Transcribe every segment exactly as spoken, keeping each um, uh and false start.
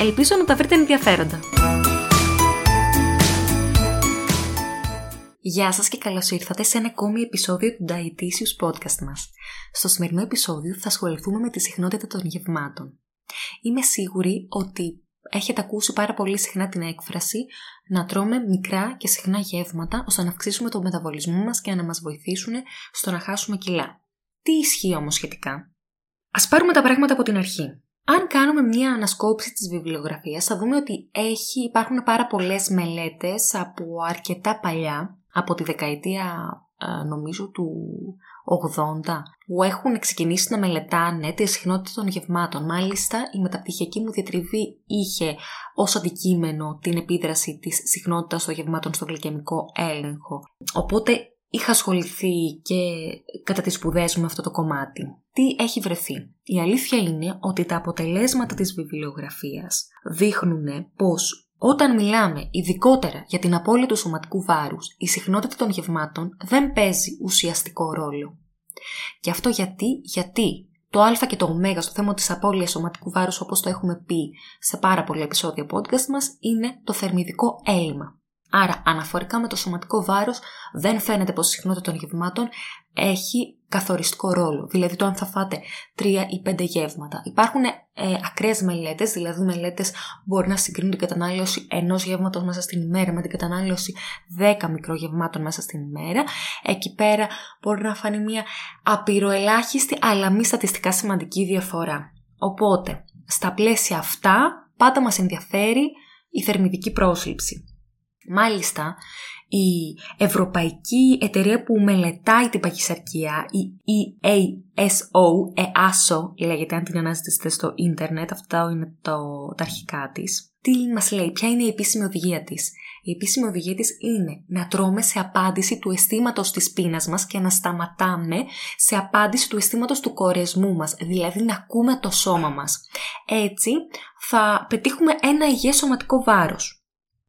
Ελπίζω να τα βρείτε ενδιαφέροντα. Γεια σας και καλώς ήρθατε σε ένα ακόμη επεισόδιο του Dietitious Podcast μας. Στο σημερινό επεισόδιο θα ασχοληθούμε με τη συχνότητα των γευμάτων. Είμαι σίγουρη ότι έχετε ακούσει πάρα πολύ συχνά την έκφραση να τρώμε μικρά και συχνά γεύματα ώστε να αυξήσουμε τον μεταβολισμό μας και να μας βοηθήσουν στο να χάσουμε κιλά. Τι ισχύει όμως σχετικά? Ας πάρουμε τα πράγματα από την αρχή. Αν κάνουμε μια ανασκόπηση της βιβλιογραφίας θα δούμε ότι έχει, υπάρχουν πάρα πολλές μελέτες από αρκετά παλιά, από τη δεκαετία νομίζω του ογδόντα, που έχουν ξεκινήσει να μελετάνε τη συχνότητα των γευμάτων. Μάλιστα η μεταπτυχιακή μου διατριβή είχε ως αντικείμενο την επίδραση της συχνότητας των γευμάτων στο γλυκαιμικό έλεγχο. Οπότε είχα ασχοληθεί και κατά τις σπουδές μου με αυτό το κομμάτι. Τι έχει βρεθεί? Η αλήθεια είναι ότι τα αποτελέσματα της βιβλιογραφίας δείχνουν πως όταν μιλάμε ειδικότερα για την απώλεια του σωματικού βάρους, η συχνότητα των γευμάτων δεν παίζει ουσιαστικό ρόλο. Και αυτό γιατί, γιατί το α και το ω στο θέμα της απώλειας σωματικού βάρους, όπως το έχουμε πει σε πάρα πολλά επεισόδια podcast μας, είναι το θερμιδικό έλλειμμα. Άρα, αναφορικά με το σωματικό βάρος, δεν φαίνεται πως η συχνότητα των γευμάτων έχει καθοριστικό ρόλο. Δηλαδή, το αν θα φάτε τρία ή πέντε γεύματα. Υπάρχουν ε, ακραίες μελέτες, δηλαδή μελέτες μπορεί να συγκρίνουν την κατανάλωση ενός γεύματος μέσα στην ημέρα με την κατανάλωση δέκα μικρογευμάτων μέσα στην ημέρα. Εκεί πέρα μπορεί να φανεί μια απειροελάχιστη, αλλά μη στατιστικά σημαντική διαφορά. Οπότε, στα πλαίσια αυτά, πάντα μας ενδιαφέρει η θερμιδική πρόσληψη. Μάλιστα, η Ευρωπαϊκή Εταιρεία που μελετάει την παχυσαρκία, η ι έι ες ο, λέγεται αν την αναζητήσετε στο ίντερνετ, αυτά είναι το, τα αρχικά της. Τι μας λέει, ποια είναι η επίσημη οδηγία της? Η επίσημη οδηγία της είναι να τρώμε σε απάντηση του αισθήματος της πείνας μας και να σταματάμε σε απάντηση του αισθήματος του κορεσμού μας, δηλαδή να ακούμε το σώμα μας. Έτσι θα πετύχουμε ένα υγιές σωματικό βάρος.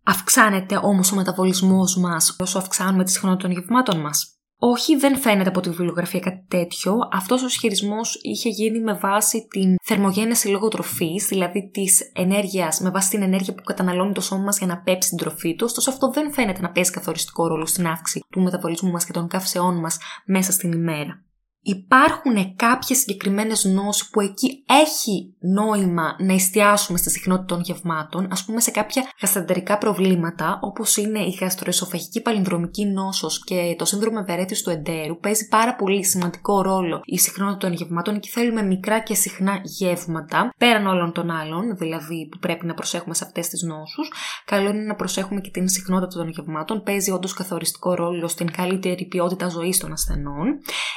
Αυξάνεται όμως ο μεταβολισμός μας όσο αυξάνουμε τη συχνότητα των γευμάτων μας? Όχι, δεν φαίνεται από τη βιβλιογραφία κάτι τέτοιο. Αυτός ο ισχυρισμός είχε γίνει με βάση την θερμογένεση λόγω τροφής, δηλαδή της ενέργειας, με βάση την ενέργεια που καταναλώνει το σώμα μας για να πέψει την τροφή του. Ωστόσο, αυτό δεν φαίνεται να παίζει καθοριστικό ρόλο στην αύξηση του μεταβολισμού μας και των καυσεών μας μέσα στην ημέρα. Υπάρχουν κάποιες συγκεκριμένες νόσους που εκεί έχει νόημα να εστιάσουμε στη συχνότητα των γευμάτων, ας πούμε σε κάποια γαστροεντερικά προβλήματα, όπως είναι η γαστροεσοφαγική παλινδρομική νόσος και το σύνδρομο ευερέθειου του εντέρου, παίζει πάρα πολύ σημαντικό ρόλο η συχνότητα των γευμάτων και θέλουμε μικρά και συχνά γεύματα, πέραν όλων των άλλων, δηλαδή που πρέπει να προσέχουμε σε αυτές τις νόσους. Καλό είναι να προσέχουμε και την συχνότητα των γευμάτων, παίζει όντως καθοριστικό ρόλο στην καλύτερη ποιότητα ζωής των ασθενών.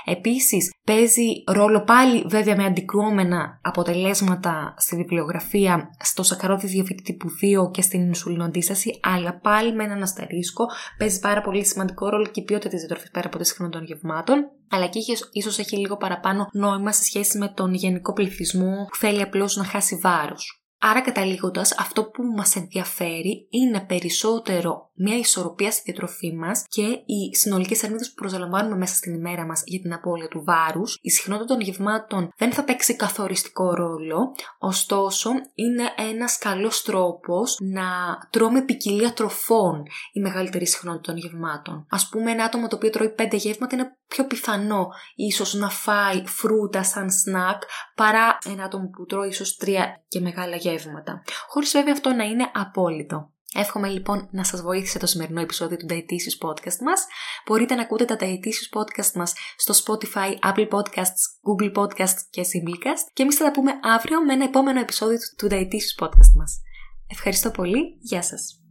Επίσης, παίζει ρόλο πάλι βέβαια με αντικρουόμενα αποτελέσματα στη βιβλιογραφία στο σακκαρόδι διαβήτη τύπου δύο και στην ινσουλινοντίσταση, αλλά πάλι με έναν αστερίσκο, παίζει πάρα πολύ σημαντικό ρόλο και η ποιότητα της διατροφής πέρα από τη συχνότητα των γευμάτων, αλλά και ίσως έχει λίγο παραπάνω νόημα σε σχέση με τον γενικό πληθυσμό που θέλει απλώς να χάσει βάρος. Άρα καταλήγοντας, αυτό που μας ενδιαφέρει είναι περισσότερο μια ισορροπία στη διατροφή μας και οι συνολικές αρμίδες που προσλαμβάνουμε μέσα στην ημέρα μας για την απώλεια του βάρους. Η συχνότητα των γευμάτων δεν θα παίξει καθοριστικό ρόλο, ωστόσο είναι ένας καλός τρόπος να τρώμε ποικιλία τροφών η μεγαλύτερη συχνότητα των γευμάτων. Ας πούμε ένα άτομο το οποίο τρώει πέντε γεύματα είναι πιο πιθανό ίσως να φάει φρούτα σαν σνακ παρά ένα άτομο που τρώει ίσως τρία και μεγάλα γεύματα. Χωρίς βέβαια αυτό να είναι απόλυτο. Εύχομαι λοιπόν να σας βοήθησε το σημερινό επεισόδιο του Dietitious Podcast μας. Μπορείτε να ακούτε τα Dietitious Podcast μας στο Spotify, Apple Podcasts, Google Podcasts και Simplecast και εμείς θα τα πούμε αύριο με ένα επόμενο επεισόδιο του Dietitious Podcast μας. Ευχαριστώ πολύ. Γεια σας.